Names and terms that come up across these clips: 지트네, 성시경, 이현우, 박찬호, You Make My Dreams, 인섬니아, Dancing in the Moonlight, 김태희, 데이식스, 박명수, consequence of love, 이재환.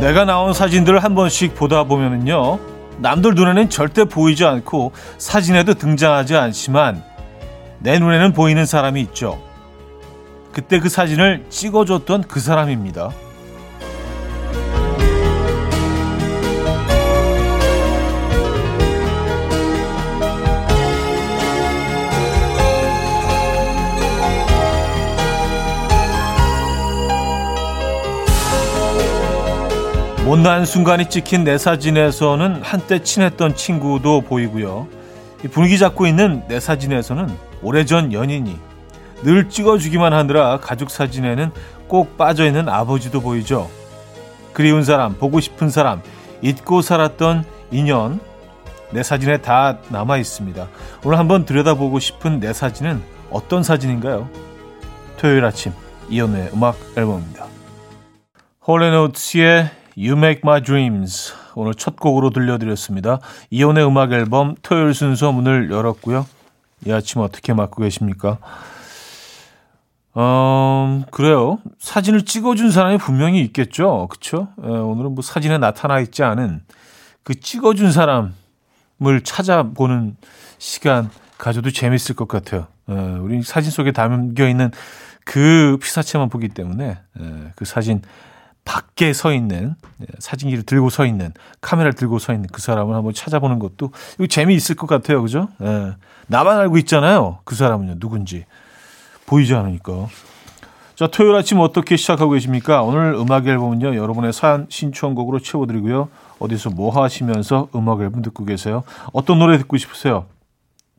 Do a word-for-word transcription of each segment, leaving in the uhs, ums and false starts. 내가 나온 사진들을 한 번씩 보다 보면은요, 남들 눈에는 절대 보이지 않고 사진에도 등장하지 않지만 내 눈에는 보이는 사람이 있죠. 그때 그 사진을 찍어줬던 그 사람입니다. 못난 순간이 찍힌 내 사진에서는 한때 친했던 친구도 보이고요. 분위기 잡고 있는 내 사진에서는 오래전 연인이, 늘 찍어주기만 하느라 가족 사진에는 꼭 빠져있는 아버지도 보이죠. 그리운 사람, 보고 싶은 사람, 잊고 살았던 인연, 내 사진에 다 남아있습니다. 오늘 한번 들여다보고 싶은 내 사진은 어떤 사진인가요? 토요일 아침, 이현우의 음악 앨범입니다. 홀앤오츠의 You Make My Dreams, 오늘 첫 곡으로 들려드렸습니다. 이온의 음악 앨범 토요일 순서 문을 열었고요. 이 아침 어떻게 맞고 계십니까? 음, 그래요. 사진을 찍어준 사람이 분명히 있겠죠. 그렇죠? 오늘은 뭐 사진에 나타나 있지 않은 그 찍어준 사람을 찾아보는 시간 가져도 재밌을 것 같아요. 에, 우리 사진 속에 담겨있는 그 피사체만 보기 때문에 에, 그 사진 밖에 서 있는, 사진기를 들고 서 있는, 카메라를 들고 서 있는 그 사람을 한번 찾아보는 것도 이거 재미있을 것 같아요. 그죠? 예. 나만 알고 있잖아요. 그 사람은요. 누군지. 보이지 않으니까. 자, 토요일 아침 어떻게 시작하고 계십니까? 오늘 음악 앨범은요, 여러분의 사연 신청곡으로 채워드리고요. 어디서 뭐 하시면서 음악 앨범 듣고 계세요? 어떤 노래 듣고 싶으세요?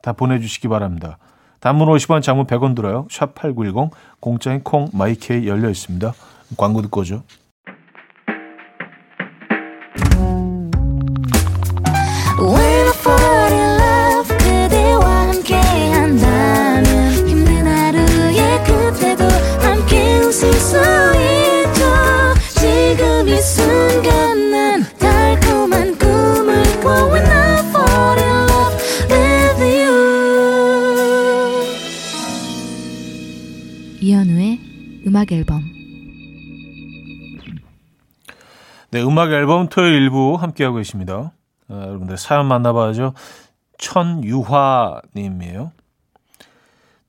다 보내주시기 바랍니다. 단문 오십 원, 장문 백 원 들어요. 샵 팔구일공, 공짜인 콩, 마이케이 열려 있습니다. 광고 듣고 오죠. 이현우의 음악 앨범. 네, 음악 앨범 토요일 일부 함께하고 계십니다. 아, 여러분들 사연 만나봐야죠. 천유화님이에요.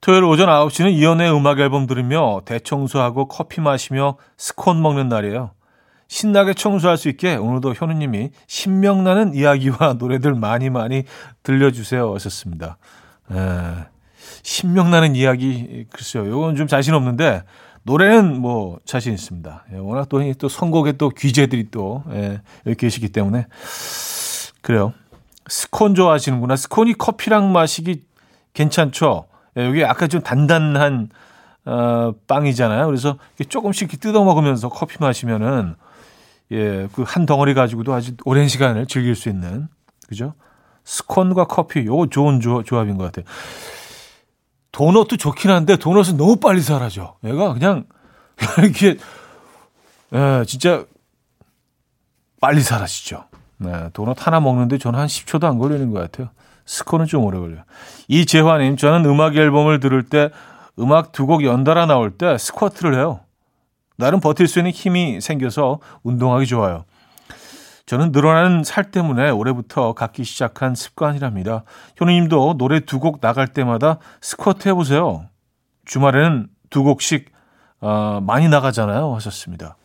토요일 오전 아홉 시는 이현우의 음악 앨범 들으며 대청소하고 커피 마시며 스콘 먹는 날이에요. 신나게 청소할 수 있게 오늘도 현우님이 신명나는 이야기와 노래들 많이 많이 들려주세요 하셨습니다. 아, 신명나는 이야기, 글쎄요. 이건 좀 자신 없는데 노래는 뭐 자신 있습니다. 예, 워낙 또, 또 선곡에 또 귀재들이 또 예, 여기 계시기 때문에 그래요. 스콘 좋아하시는구나. 스콘이 커피랑 마시기 괜찮죠. 예, 여기 아까 좀 단단한 어, 빵이잖아요. 그래서 조금씩 이렇게 뜯어 먹으면서 커피 마시면은 예, 그 한 덩어리 가지고도 아주 오랜 시간을 즐길 수 있는, 그죠? 스콘과 커피, 요거 좋은 조, 조합인 것 같아요. 도넛도 좋긴 한데 도넛은 너무 빨리 사라져. 얘가 그냥 이렇게 예, 진짜 빨리 사라지죠. 네, 도넛 하나 먹는데 저는 한 십 초도 안 걸리는 것 같아요. 스콘은 좀 오래 걸려요. 이재환님, 저는 음악 앨범을 들을 때 음악 두 곡 연달아 나올 때 스쿼트를 해요. 나름 버틸 수 있는 힘이 생겨서 운동하기 좋아요. 저는 늘어나는 살 때문에 올해부터 갖기 시작한 습관이랍니다. 현우님도 노래 두 곡 나갈 때마다 스쿼트 해보세요. 주말에는 두 곡씩 어, 많이 나가잖아요 하셨습니다.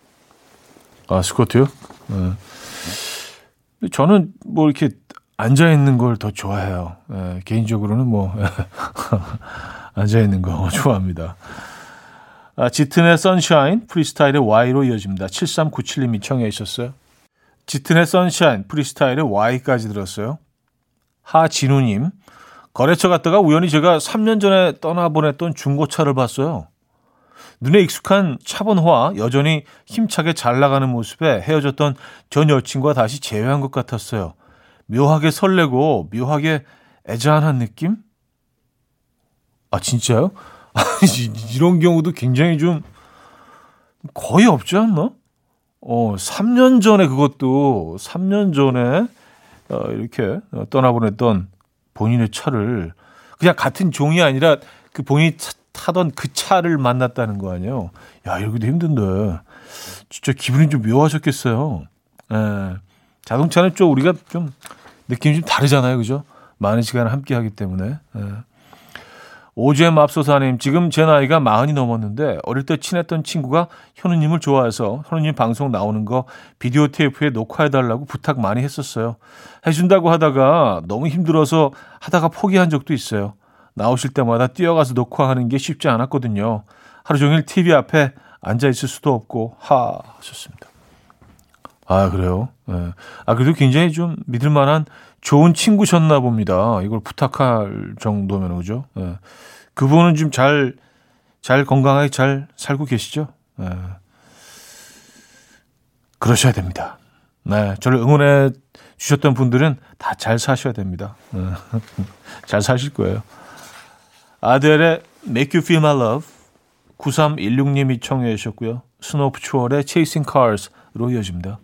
아, 스쿼트요? 네. 저는 뭐 이렇게 앉아있는 걸 더 좋아해요. 네, 개인적으로는 뭐 앉아있는 거 좋아합니다. 아, 지트네 선샤인 프리스타일의 Y로 이어집니다. 칠삼구칠님이 청해 주셨어요. 지트네 선샤인 프리스타일의 Y까지 들었어요. 하진우님, 거래처 갔다가 우연히 제가 삼 년 전에 떠나보냈던 중고차를 봤어요. 눈에 익숙한 차번호와 여전히 힘차게 잘 나가는 모습에 헤어졌던 전 여친과 다시 재회한 것 같았어요. 묘하게 설레고 묘하게 애잔한 느낌? 아, 진짜요? 이런 경우도 굉장히 좀 거의 없지 않나? 어, 삼 년 전에, 그것도 삼 년 전에 어, 이렇게 떠나보냈던 본인의 차를, 그냥 같은 종이 아니라 그 본인이 타던 그 차를 만났다는 거 아니에요. 야, 이러기도 힘든데 진짜 기분이 좀 묘하셨겠어요. 에, 자동차는 좀 우리가 좀 느낌이 좀 다르잖아요. 그죠? 많은 시간을 함께하기 때문에. 에. 오주의 맙소사님, 지금 제 나이가 마흔이 넘었는데 어릴 때 친했던 친구가 현우님을 좋아해서 현우님 방송 나오는 거 비디오 테이프에 녹화해달라고 부탁 많이 했었어요. 해준다고 하다가 너무 힘들어서 하다가 포기한 적도 있어요. 나오실 때마다 뛰어가서 녹화하는 게 쉽지 않았거든요. 하루 종일 티비 앞에 앉아있을 수도 없고 하 하셨습니다. 아, 그래요? 네. 아, 그래도 굉장히 좀 믿을 만한 좋은 친구셨나 봅니다. 이걸 부탁할 정도면, 그죠? 네. 그분은 지금 잘, 잘 건강하게 잘 살고 계시죠? 네. 그러셔야 됩니다. 네. 저를 응원해 주셨던 분들은 다 잘 사셔야 됩니다. 네. 잘 사실 거예요. 아델의 Make You Feel My Love, 구삼일육님이 청해 주셨고요. 스노우 추월의 Chasing Cars로 이어집니다.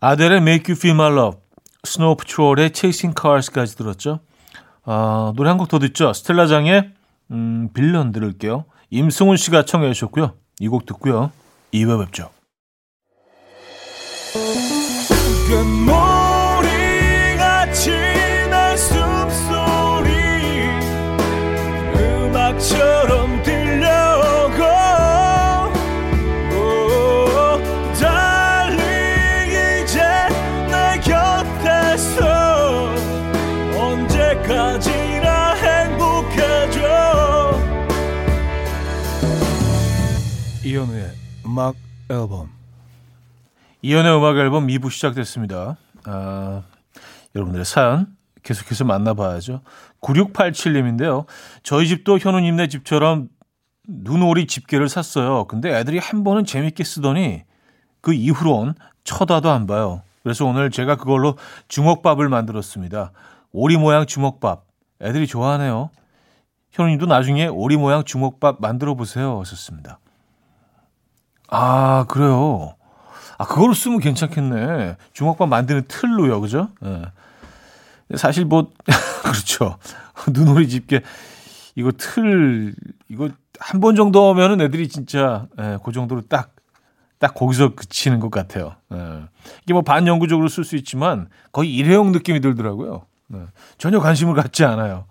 아델의 Make You Feel My Love, 스노우 추월의 Chasing Cars까지 들었죠. 아, 노래 한 곡 더 듣죠. 스텔라장의 음, 빌런 들을게요. 임승훈 씨가 청해 주셨고요. 이 곡 듣고요. 이 부 뵙죠. 금모리같이 날 숨소리 음악처럼 이현우의 음악 앨범. 이현우의 음악 앨범 이 부 시작됐습니다. 아, 여러분들의 사연 계속해서 만나봐야죠. 구육팔칠님인데요. 저희 집도 현우님네 집처럼 눈오리 집게를 샀어요. 근데 애들이 한 번은 재밌게 쓰더니 그 이후로는 쳐다도 안 봐요. 그래서 오늘 제가 그걸로 주먹밥을 만들었습니다. 오리 모양 주먹밥. 애들이 좋아하네요. 현우님도 나중에 오리 모양 주먹밥 만들어 보세요. 하셨습니다. 아, 그래요. 아, 그걸로 쓰면 괜찮겠네. 주먹밥 만드는 틀로요, 그죠? 네. 사실 뭐 그렇죠. 눈오리 집게 이거 틀 이거 한 번 정도 하면은 애들이 진짜 네, 그 정도로 딱 딱 거기서 그치는 것 같아요. 네. 이게 뭐 반영구적으로 쓸 수 있지만 거의 일회용 느낌이 들더라고요. 네. 전혀 관심을 갖지 않아요.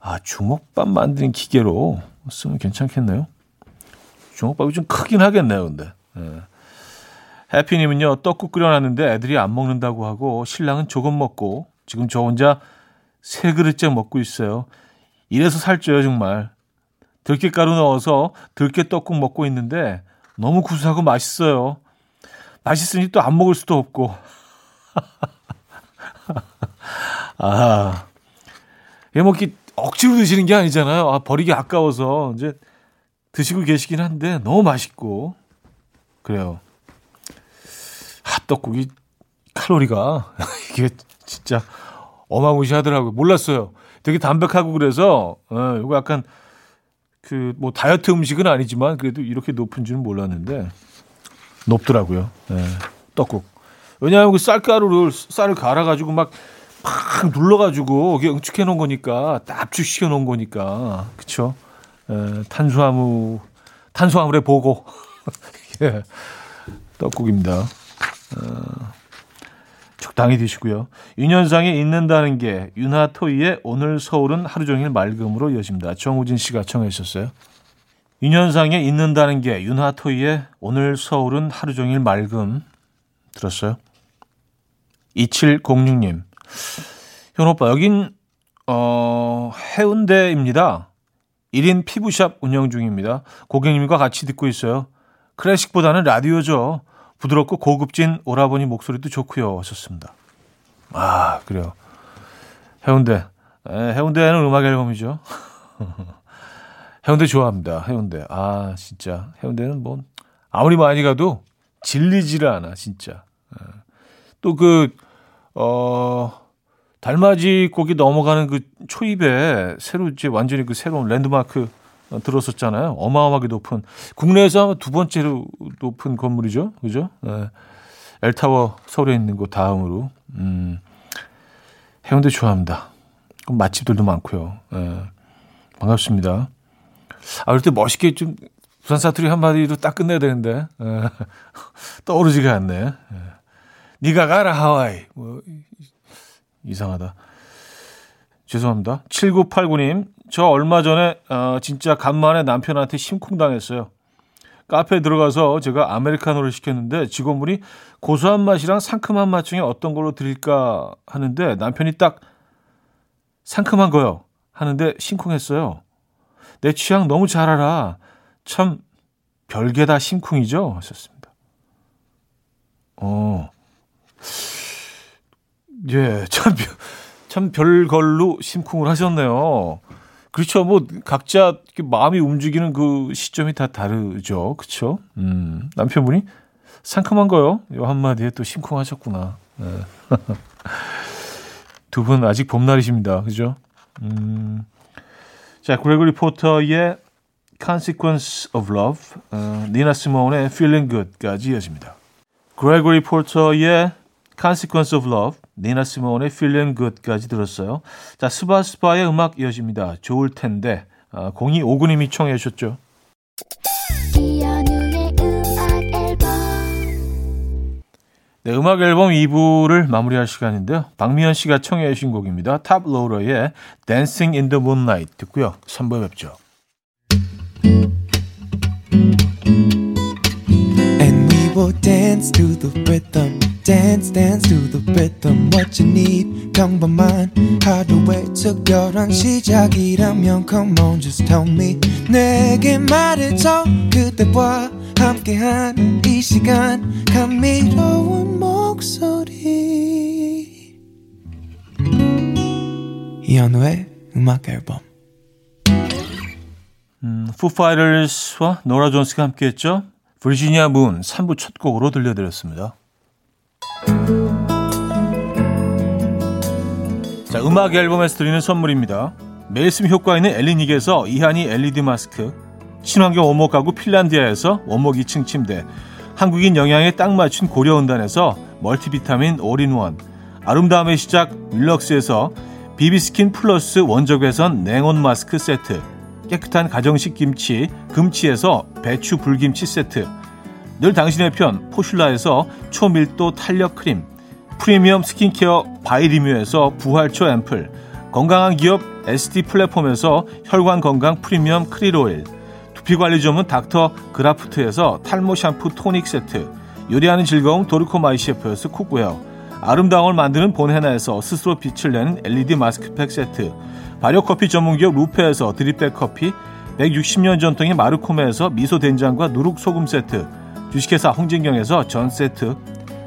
아, 주먹밥 만드는 기계로 쓰면 괜찮겠네요. 주먹밥이 좀 크긴 하겠네요, 근데. 예. 해피님은요, 떡국 끓여놨는데 애들이 안 먹는다고 하고 신랑은 조금 먹고 지금 저 혼자 세 그릇째 먹고 있어요. 이래서 살쪄요, 정말. 들깨가루 넣어서 들깨 떡국 먹고 있는데 너무 구수하고 맛있어요. 맛있으니 또 안 먹을 수도 없고. 아, 이게 뭐 이렇게 억지로 드시는 게 아니잖아요. 아, 버리기 아까워서 이제. 드시고 계시긴 한데 너무 맛있고 그래요. 핫떡국이 칼로리가 이게 진짜 어마무시하더라고요. 몰랐어요. 되게 담백하고 그래서 어, 이거 약간 그 뭐 다이어트 음식은 아니지만 그래도 이렇게 높은 줄은 몰랐는데 높더라고요. 예, 떡국. 왜냐하면 그 쌀가루를 쌀을 갈아가지고 막 팍 눌러가지고 이게 응축해 놓은 거니까 압축시켜 놓은 거니까 그렇죠. 에, 탄수화물, 탄수화물의 보고. 예, 떡국입니다. 어, 적당히 드시고요. 윤현상이 있는다는 게 윤하토이의 오늘 서울은 하루 종일 맑음으로 이어집니다. 정우진 씨가 청해 주셨어요. 윤현상이 있는다는 게 윤하토이의 오늘 서울은 하루 종일 맑음 들었어요. 이칠공육님 현오빠 여긴 어, 해운대입니다. 일 인 피부샵 운영 중입니다. 고객님과 같이 듣고 있어요. 클래식보다는 라디오죠. 부드럽고 고급진 오라버니 목소리도 좋고요. 하셨습니다. 아, 그래요. 해운대. 에, 해운대는 음악 앨범이죠. 해운대 좋아합니다. 해운대. 아, 진짜. 해운대는 뭐 아무리 많이 가도 질리지를 않아. 진짜. 또 그 어... 달맞이 고기 넘어가는 그 초입에 새로 이제 완전히 그 새로운 랜드마크 들었었잖아요. 어마어마하게 높은 국내에서 아마 두 번째로 높은 건물이죠, 그죠? 네. 엘타워 서울에 있는 곳 다음으로 음, 해운대 좋아합니다. 맛집들도 많고요. 네. 반갑습니다. 아, 그때 멋있게 좀 부산 사투리 한 마디로 딱 끝내야 되는데 네. 떠오르지가 않네. 네. 네가 가라 하와이. 뭐, 이상하다. 죄송합니다. 칠구팔구 님. 저 얼마 전에 어, 진짜 간만에 남편한테 심쿵당했어요. 카페에 들어가서 제가 아메리카노를 시켰는데 직원분이 고소한 맛이랑 상큼한 맛 중에 어떤 걸로 드릴까 하는데 남편이 딱 상큼한 거요 하는데 심쿵했어요. 내 취향 너무 잘 알아. 참 별게 다 심쿵이죠. 하셨습니다. 어, 예, 참, 참 별걸로 심쿵을 하셨네요. 그렇죠. 뭐 각자 마음이 움직이는 그 시점이 다 다르죠. 그렇죠. 음, 남편분이 상큼한 거요. 요 한마디에 또 심쿵하셨구나. 네. 두 분 아직 봄날이십니다. 그죠? 음, 자, 그레고리 포터의 consequence of love, 어, 니나 시몬의 feeling good까지 이어집니다. 그레고리 포터의 consequence of love, 니나 시몬의 feeling good까지 들었어요. 자, 스바스바의 음악 이어집니다. 좋을 텐데. 아, 공이오구 님이 청해 주셨죠. 이현우의 음악 앨범. 네, 음악 앨범 이 부를 마무리할 시간인데요. 박미연 씨가 청해 주신 곡입니다. 탑 로러의 Dancing in the Moonlight 듣고요. 삼 부에 뵙죠. And we will dance to the rhythm. Dance, dance to the rhythm. What you need, come by mine. How the way to go on, 시작이라면 come on, just tell me. 내게 말해줘, 그대와 함께한 이 시간. 감미로운 목소리. 이현우의 음악 앨범. 음, Foo Fighters와 노라 존스가 함께했죠. Virginia Moon 삼 부 첫 곡으로 들려드렸습니다. 자, 음악 앨범에서 드리는 선물입니다. 매일 숨 효과 있는 엘리닉에서 이하늬 엘이디 마스크, 친환경 원목 가구 핀란디아에서 원목 이 층 침대, 한국인 영양에 딱 맞춘 고려은단에서 멀티비타민 올인원, 아름다움의 시작 윌럭스에서 비비스킨 플러스 원적외선 냉온 마스크 세트, 깨끗한 가정식 김치 금치에서 배추 불김치 세트, 늘 당신의 편 포슐라에서 초밀도 탄력 크림, 프리미엄 스킨케어 바이리뮤에서 부활초 앰플, 건강한 기업 에스티 플랫폼에서 혈관건강 프리미엄 크릴오일, 두피관리 전문 닥터 그라프트에서 탈모 샴푸 토닉 세트, 요리하는 즐거움 도르코마이셰프에서 쿡웨어, 아름다움을 만드는 본헤나에서 스스로 빛을 내는 엘이디 마스크팩 세트, 발효커피 전문기업 루페에서 드립백 커피, 백육십 년 전통의 마르코메에서 미소된장과 누룩소금 세트, 주식회사 홍진경에서 전 세트,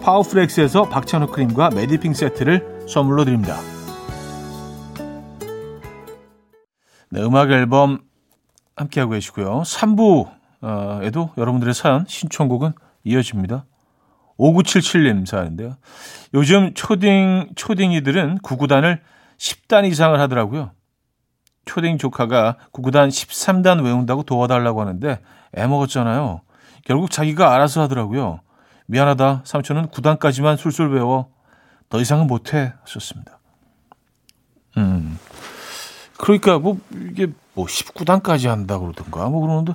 파워프렉스에서 박찬호 크림과 메디핑 세트를 선물로 드립니다. 네, 음악 앨범 함께하고 계시고요. 삼 부에도 여러분들의 사연, 신청곡은 이어집니다. 오구칠칠 님 사연인데요. 요즘 초딩, 초딩이들은 구구단을 십 단 이상을 하더라고요. 초딩 조카가 구구단 십삼 단 외운다고 도와달라고 하는데 애 먹었잖아요. 결국 자기가 알아서 하더라고요. 미안하다. 삼촌은 구단까지만 술술 외워. 더 이상은 못해. 하셨습니다. 음. 그러니까 뭐 이게 뭐 십구 단까지 한다 그러던가 뭐 그러는데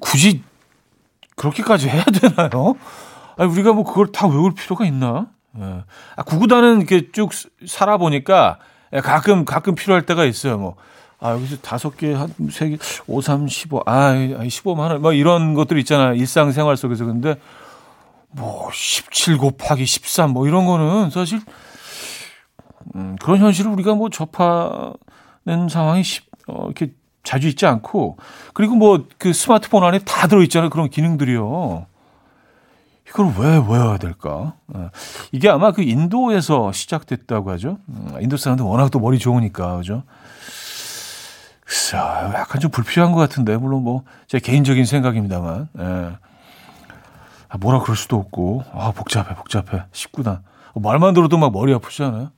굳이 그렇게까지 해야 되나요? 아니 우리가 뭐 그걸 다 외울 필요가 있나? 예. 아, 구구단은 이렇게 쭉 살아 보니까 가끔 가끔 필요할 때가 있어요. 뭐 아, 여기서 다섯 개, 한, 세 개, 오, 삼, 십오, 아, 십오만 하나, 막 이런 것들 있잖아요. 일상생활 속에서. 근데, 뭐, 십칠 곱하기 십삼, 뭐, 이런 거는 사실, 음, 그런 현실을 우리가 뭐 접하는 상황이 쉽, 어, 이렇게 자주 있지 않고, 그리고 뭐, 그 스마트폰 안에 다 들어있잖아요. 그런 기능들이요. 이걸 왜 외워야 될까? 이게 아마 그 인도에서 시작됐다고 하죠. 인도 사람들 워낙 또 머리 좋으니까, 그죠? 글쎄요, 약간 좀 불필요한 것 같은데, 물론 뭐, 제 개인적인 생각입니다만, 예. 아, 뭐라 그럴 수도 없고, 아, 복잡해, 복잡해. 십구 단. 말만 들어도 막 머리 아프지 않아요?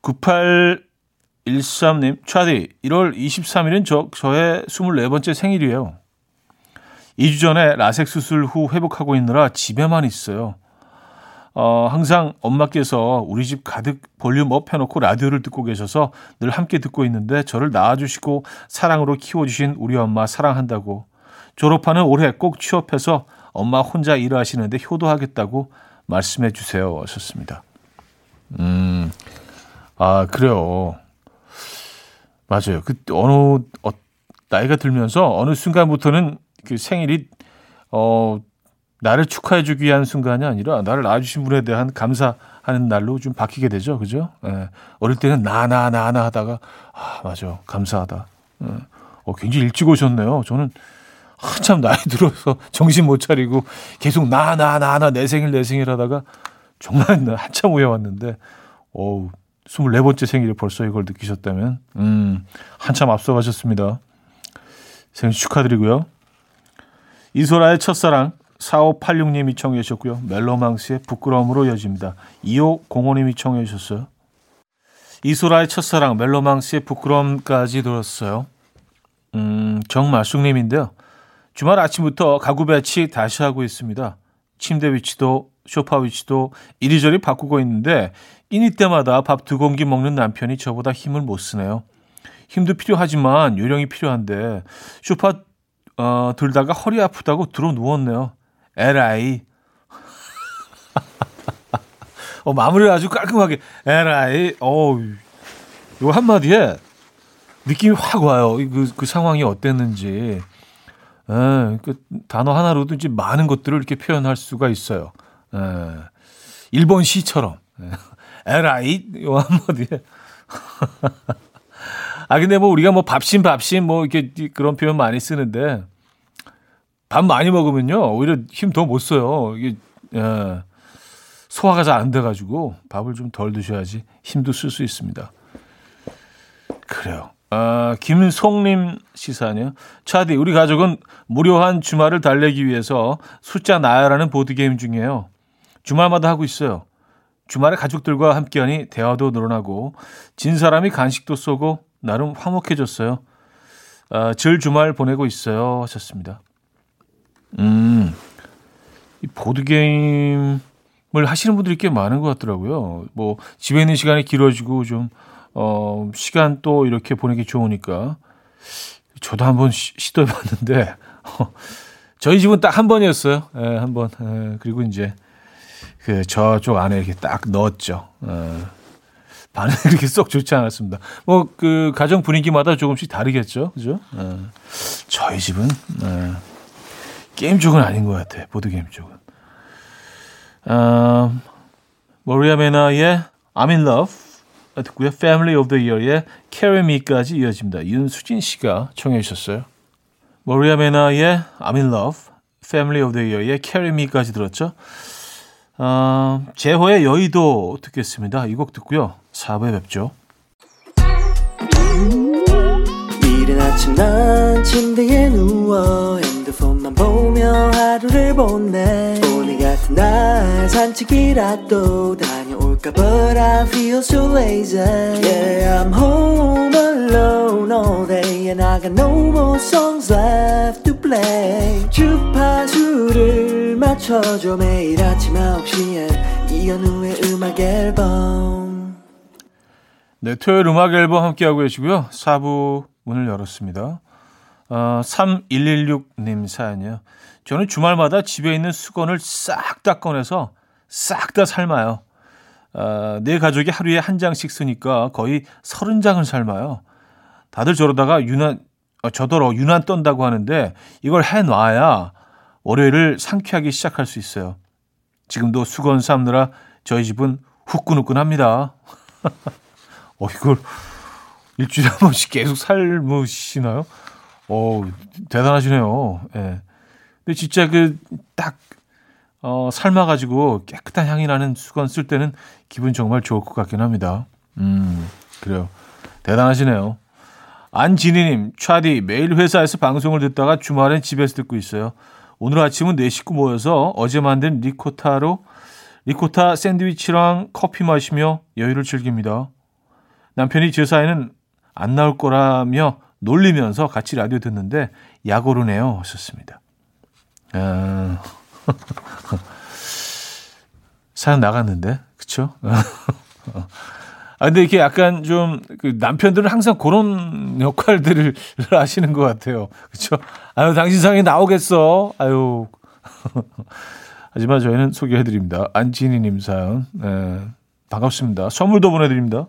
구팔일삼 님, 차디, 일월 이십삼일은 저, 저의 스물네 번째 생일이에요. 이 주 전에 라섹 수술 후 회복하고 있느라 집에만 있어요. 어, 항상 엄마께서 우리 집 가득 볼륨 업 해놓고 라디오를 듣고 계셔서 늘 함께 듣고 있는데 저를 낳아주시고 사랑으로 키워주신 우리 엄마 사랑한다고, 졸업하는 올해 꼭 취업해서 엄마 혼자 일하시는데 효도하겠다고 말씀해 주세요. 하셨습니다. 음, 아, 그래요. 맞아요. 그, 어느, 어, 나이가 들면서 어느 순간부터는 그 생일이, 어, 나를 축하해 주기 위한 순간이 아니라 나를 낳아주신 분에 대한 감사하는 날로 좀 바뀌게 되죠. 그죠? 예. 어릴 때는 나, 나, 나, 나 하다가, 아, 맞아. 감사하다. 예. 어, 굉장히 일찍 오셨네요. 저는 한참 나이 들어서 정신 못 차리고 계속 나, 나, 나, 나, 내 생일, 내 생일 하다가 정말 한참 후에 왔는데, 어우, 스물네 번째 생일에 벌써 이걸 느끼셨다면, 음, 한참 앞서가셨습니다. 생일 축하드리고요. 이소라의 첫사랑, 사오팔육 님이 청해 주셨고요. 멜로망스의 부끄러움으로 이어집니다. 이오공오 님이 청해 주셨어요. 이소라의 첫사랑, 멜로망스의 부끄러움까지 들었어요. 음, 정말숙님인데요. 주말 아침부터 가구 배치 다시 하고 있습니다. 침대 위치도 소파 위치도 이리저리 바꾸고 있는데 이니 때마다 밥 두 공기 먹는 남편이 저보다 힘을 못 쓰네요. 힘도 필요하지만 요령이 필요한데 소파 어, 들다가 허리 아프다고 들어 누웠네요. 엘아이. 어, 마무리를 아주 깔끔하게. 엘아이. 어우, 요 한마디에 느낌이 확 와요. 그, 그 상황이 어땠는지. 에, 그 단어 하나로도 이제 많은 것들을 이렇게 표현할 수가 있어요. 에, 일본 시처럼. 엘아이. 요 한마디에. 아, 근데 뭐 우리가 뭐 밥심, 밥심, 뭐 이렇게 그런 표현 많이 쓰는데 밥 많이 먹으면요, 오히려 힘 더 못 써요. 이게, 예, 소화가 잘 안 돼가지고 밥을 좀 덜 드셔야지 힘도 쓸 수 있습니다. 그래요. 아, 김송림 시사네요. 차디, 우리 가족은 무료한 주말을 달래기 위해서 숫자 나열하는 보드게임 중이에요. 주말마다 하고 있어요. 주말에 가족들과 함께하니 대화도 늘어나고 진 사람이 간식도 쏘고 나름 화목해졌어요. 아, 즐 주말 보내고 있어요. 하셨습니다. 음, 이 보드게임을 하시는 분들이 꽤 많은 것 같더라고요. 뭐, 집에 있는 시간이 길어지고 좀, 어, 시간 또 이렇게 보내기 좋으니까. 저도 한번 시도해 봤는데, 저희 집은 딱 한 번이었어요. 예, 한 번. 예, 그리고 이제, 그, 저쪽 안에 이렇게 딱 넣었죠. 예. 반응 이렇게 썩 좋지 않았습니다. 뭐 그 가정 분위기마다 조금씩 다르겠죠, 그죠? 네. 저희 집은 네. 게임 쪽은 아닌 것 같아. 보드 게임 쪽은. 음, 모리아 메나의 I'm in Love 듣고요. Family of the Year의 Carry Me까지 이어집니다. 윤수진 씨가 청해 주셨어요. 모리아 메나의 I'm in Love, Family of the Year의 Carry Me까지 들었죠. 어, 제호의 여의도 듣겠습니다. 이 곡 듣고요. 사 부에 뵙죠. 이른 아침 난 침대에 누워 핸드폰만 보며 하루를 보내. 오늘 같은 날 산책이라도 다녀올까 But I feel so lazy. Yeah, I'm home alone all day And I got no more songs left to play. 주파수를 맞춰줘. 매일 아침 아홉 시에 이현우의 음악 앨범. 네, 토요일 음악 앨범 함께하고 계시고요. 사 부 문을 열었습니다. 어, 삼일일육 님 사연이요. 저는 주말마다 집에 있는 수건을 싹 다 꺼내서 싹 다 삶아요. 어, 내 가족이 하루에 한 장씩 쓰니까 거의 서른 장을 삶아요. 다들 저러다가 유난, 어, 저더러 유난 떤다고 하는데 이걸 해놔야 월요일을 상쾌하게 시작할 수 있어요. 지금도 수건 삶느라 저희 집은 후끈후끈합니다. 어, 이걸 일주일에 한 번씩 계속 삶으시나요? 어, 대단하시네요. 예. 근데 진짜 그, 딱, 어, 삶아가지고 깨끗한 향이 나는 수건 쓸 때는 기분 정말 좋을 것 같긴 합니다. 음, 그래요. 대단하시네요. 안진희님, 차디, 매일 회사에서 방송을 듣다가 주말엔 집에서 듣고 있어요. 오늘 아침은 네 식구 모여서 어제 만든 리코타로 리코타 샌드위치랑 커피 마시며 여유를 즐깁니다. 남편이 제 사이는 안 나올 거라며 놀리면서 같이 라디오 듣는데 약오르네요 하셨습니다. 아... 사연 나갔는데 그쵸? 아, 근데 이게 약간 좀 그 남편들은 항상 그런 역할들을 하시는 것 같아요. 그렇죠? 아유 당신 상에 나오겠어. 아유. 하지만 저희는 소개해드립니다. 안진희님 사연. 네, 반갑습니다. 선물도 보내드립니다.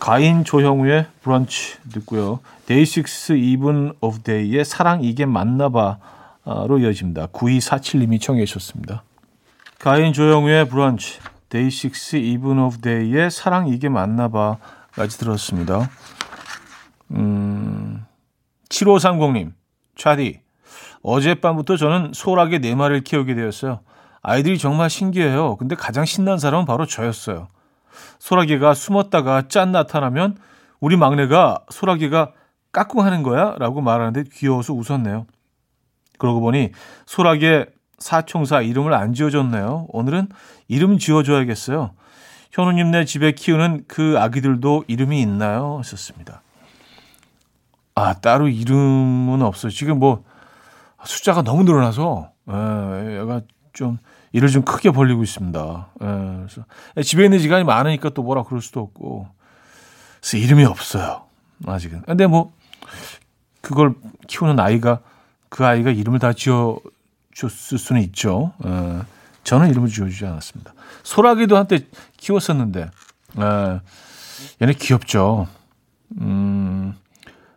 가인 조형우의 브런치 듣고요. 데이식스 이븐 오브 데이의 사랑 이게 맞나봐로 이어집니다. 구이사칠님이 청해 주셨습니다. 가인 조형우의 브런치. 데이식스 Even of Day의 사랑 이게 맞나봐까지 들었습니다. 음, 칠오삼공님 차디 어젯밤부터 저는 소라게 네 마리를 키우게 되었어요. 아이들이 정말 신기해요. 근데 가장 신난 사람은 바로 저였어요. 소라게가 숨었다가 짠 나타나면 우리 막내가 소라게가 까꿍하는 거야? 라고 말하는데 귀여워서 웃었네요. 그러고 보니 소라게 사총사 이름을 안 지어줬네요. 오늘은 이름 지어줘야겠어요. 현우님네 집에 키우는 그 아기들도 이름이 있나요? 썼습니다. 아 따로 이름은 없어요. 지금 뭐 숫자가 너무 늘어나서 예, 얘가 좀 일을 좀 크게 벌리고 있습니다. 예, 그래서 집에 있는 시간이 많으니까 또 뭐라 그럴 수도 없고 그래서 이름이 없어요. 아직은. 근데 뭐 그걸 키우는 아이가 그 아이가 이름을 다 지어 줬을 수는 있죠. 에, 저는 이름을 지어주지 않았습니다. 소라기도 한때 키웠었는데 에, 얘네 귀엽죠. 음,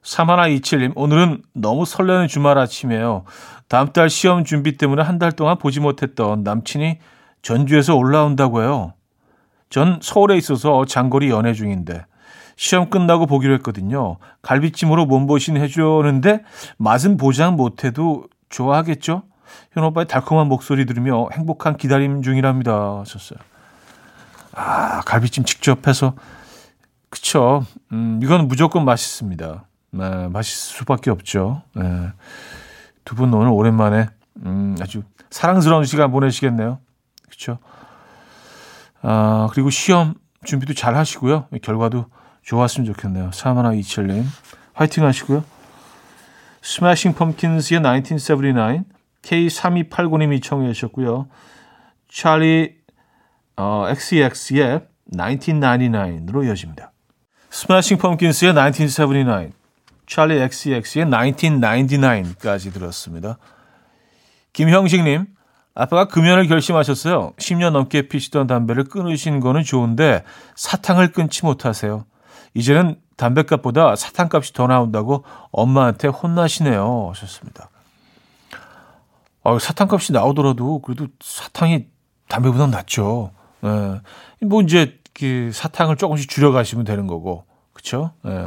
삼일이칠님 오늘은 너무 설레는 주말 아침이에요. 다음 달 시험 준비 때문에 한 달 동안 보지 못했던 남친이 전주에서 올라온다고 해요. 전 서울에 있어서 장거리 연애 중인데 시험 끝나고 보기로 했거든요. 갈비찜으로 몸보신 해주는데 맛은 보장 못해도 좋아하겠죠? 현우 오빠의 달콤한 목소리 들으며 행복한 기다림 중이랍니다. 하셨어요. 아, 갈비찜 직접 해서. 그쵸. 음, 이건 무조건 맛있습니다. 네, 맛있을 수밖에 없죠. 네. 두 분 오늘 오랜만에, 음, 아주 사랑스러운 시간 보내시겠네요. 그쵸. 아, 그리고 시험 준비도 잘 하시고요. 결과도 좋았으면 좋겠네요. 삼일이칠님. 화이팅 하시고요. 스매싱 펌킨스의 천구백칠십구. 케이 삼이팔구님이 청해 주셨고요. 찰리 어, 엑스이엑스의 천구백구십구로 이어집니다. 스매싱 펌킨스의 천구백칠십구, 찰리 엑스이엑스의 천구백구십구까지 들었습니다. 김형식님, 아빠가 금연을 결심하셨어요. 십 년 넘게 피시던 담배를 끊으신 거는 좋은데 사탕을 끊지 못하세요. 이제는 담배값보다 사탕값이 더 나온다고 엄마한테 혼나시네요. 하셨습니다. 사탕값이 나오더라도 그래도 사탕이 담배보다 낫죠. 예. 뭐 이제 그 사탕을 조금씩 줄여가시면 되는 거고, 그렇죠? 예.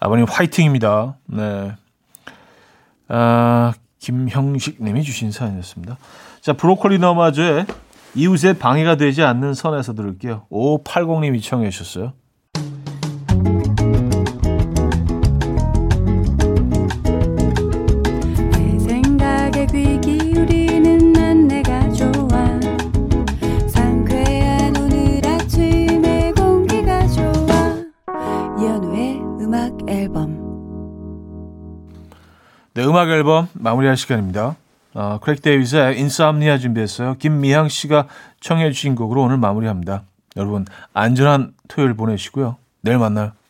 아버님 화이팅입니다. 네. 아, 김형식님이 주신 사연이었습니다. 자, 브로콜리너마저의 이웃의 방해가 되지 않는 선에서 들을게요. 오오팔공님이 청해 주셨어요. 네, 음악 앨범 마무리할 시간입니다. 어, 크랙 데이비스의 인섬니아 준비했어요. 김미향 씨가 청해 주신 곡으로 오늘 마무리합니다. 여러분 안전한 토요일 보내시고요. 내일 만나요.